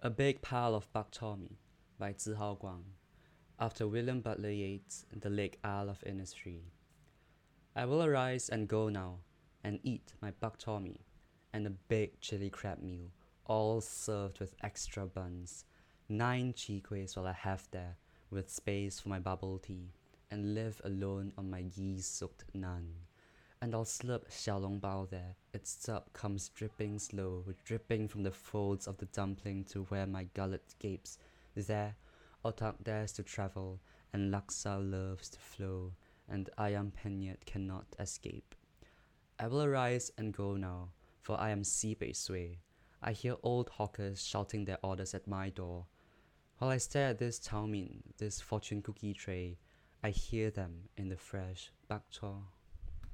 A Big Pile of Bak Chor Mee by Tse Hao Guang, after William Butler Yeats in the Lake Isle of Innisfree. I will arise and go now, and eat my bak chor mee, and a big chili crab meal, all served with extra buns, 9 chee kueis will I have there, with space for my bubble tea, and live alone on my ghee-soaked naan. And I'll slurp Xiao Long Bao there, its sub comes dripping slow, dripping from the folds of the dumpling to where my gullet gapes. There, otak dares to travel, and laksa loves to flow, and ayam penyet cannot escape. I will arise and go now, for I am Si Beisui. I hear old hawkers shouting their orders at my door. While I stare at this chow mein, this fortune cookie tray, I hear them in the fresh bak chor.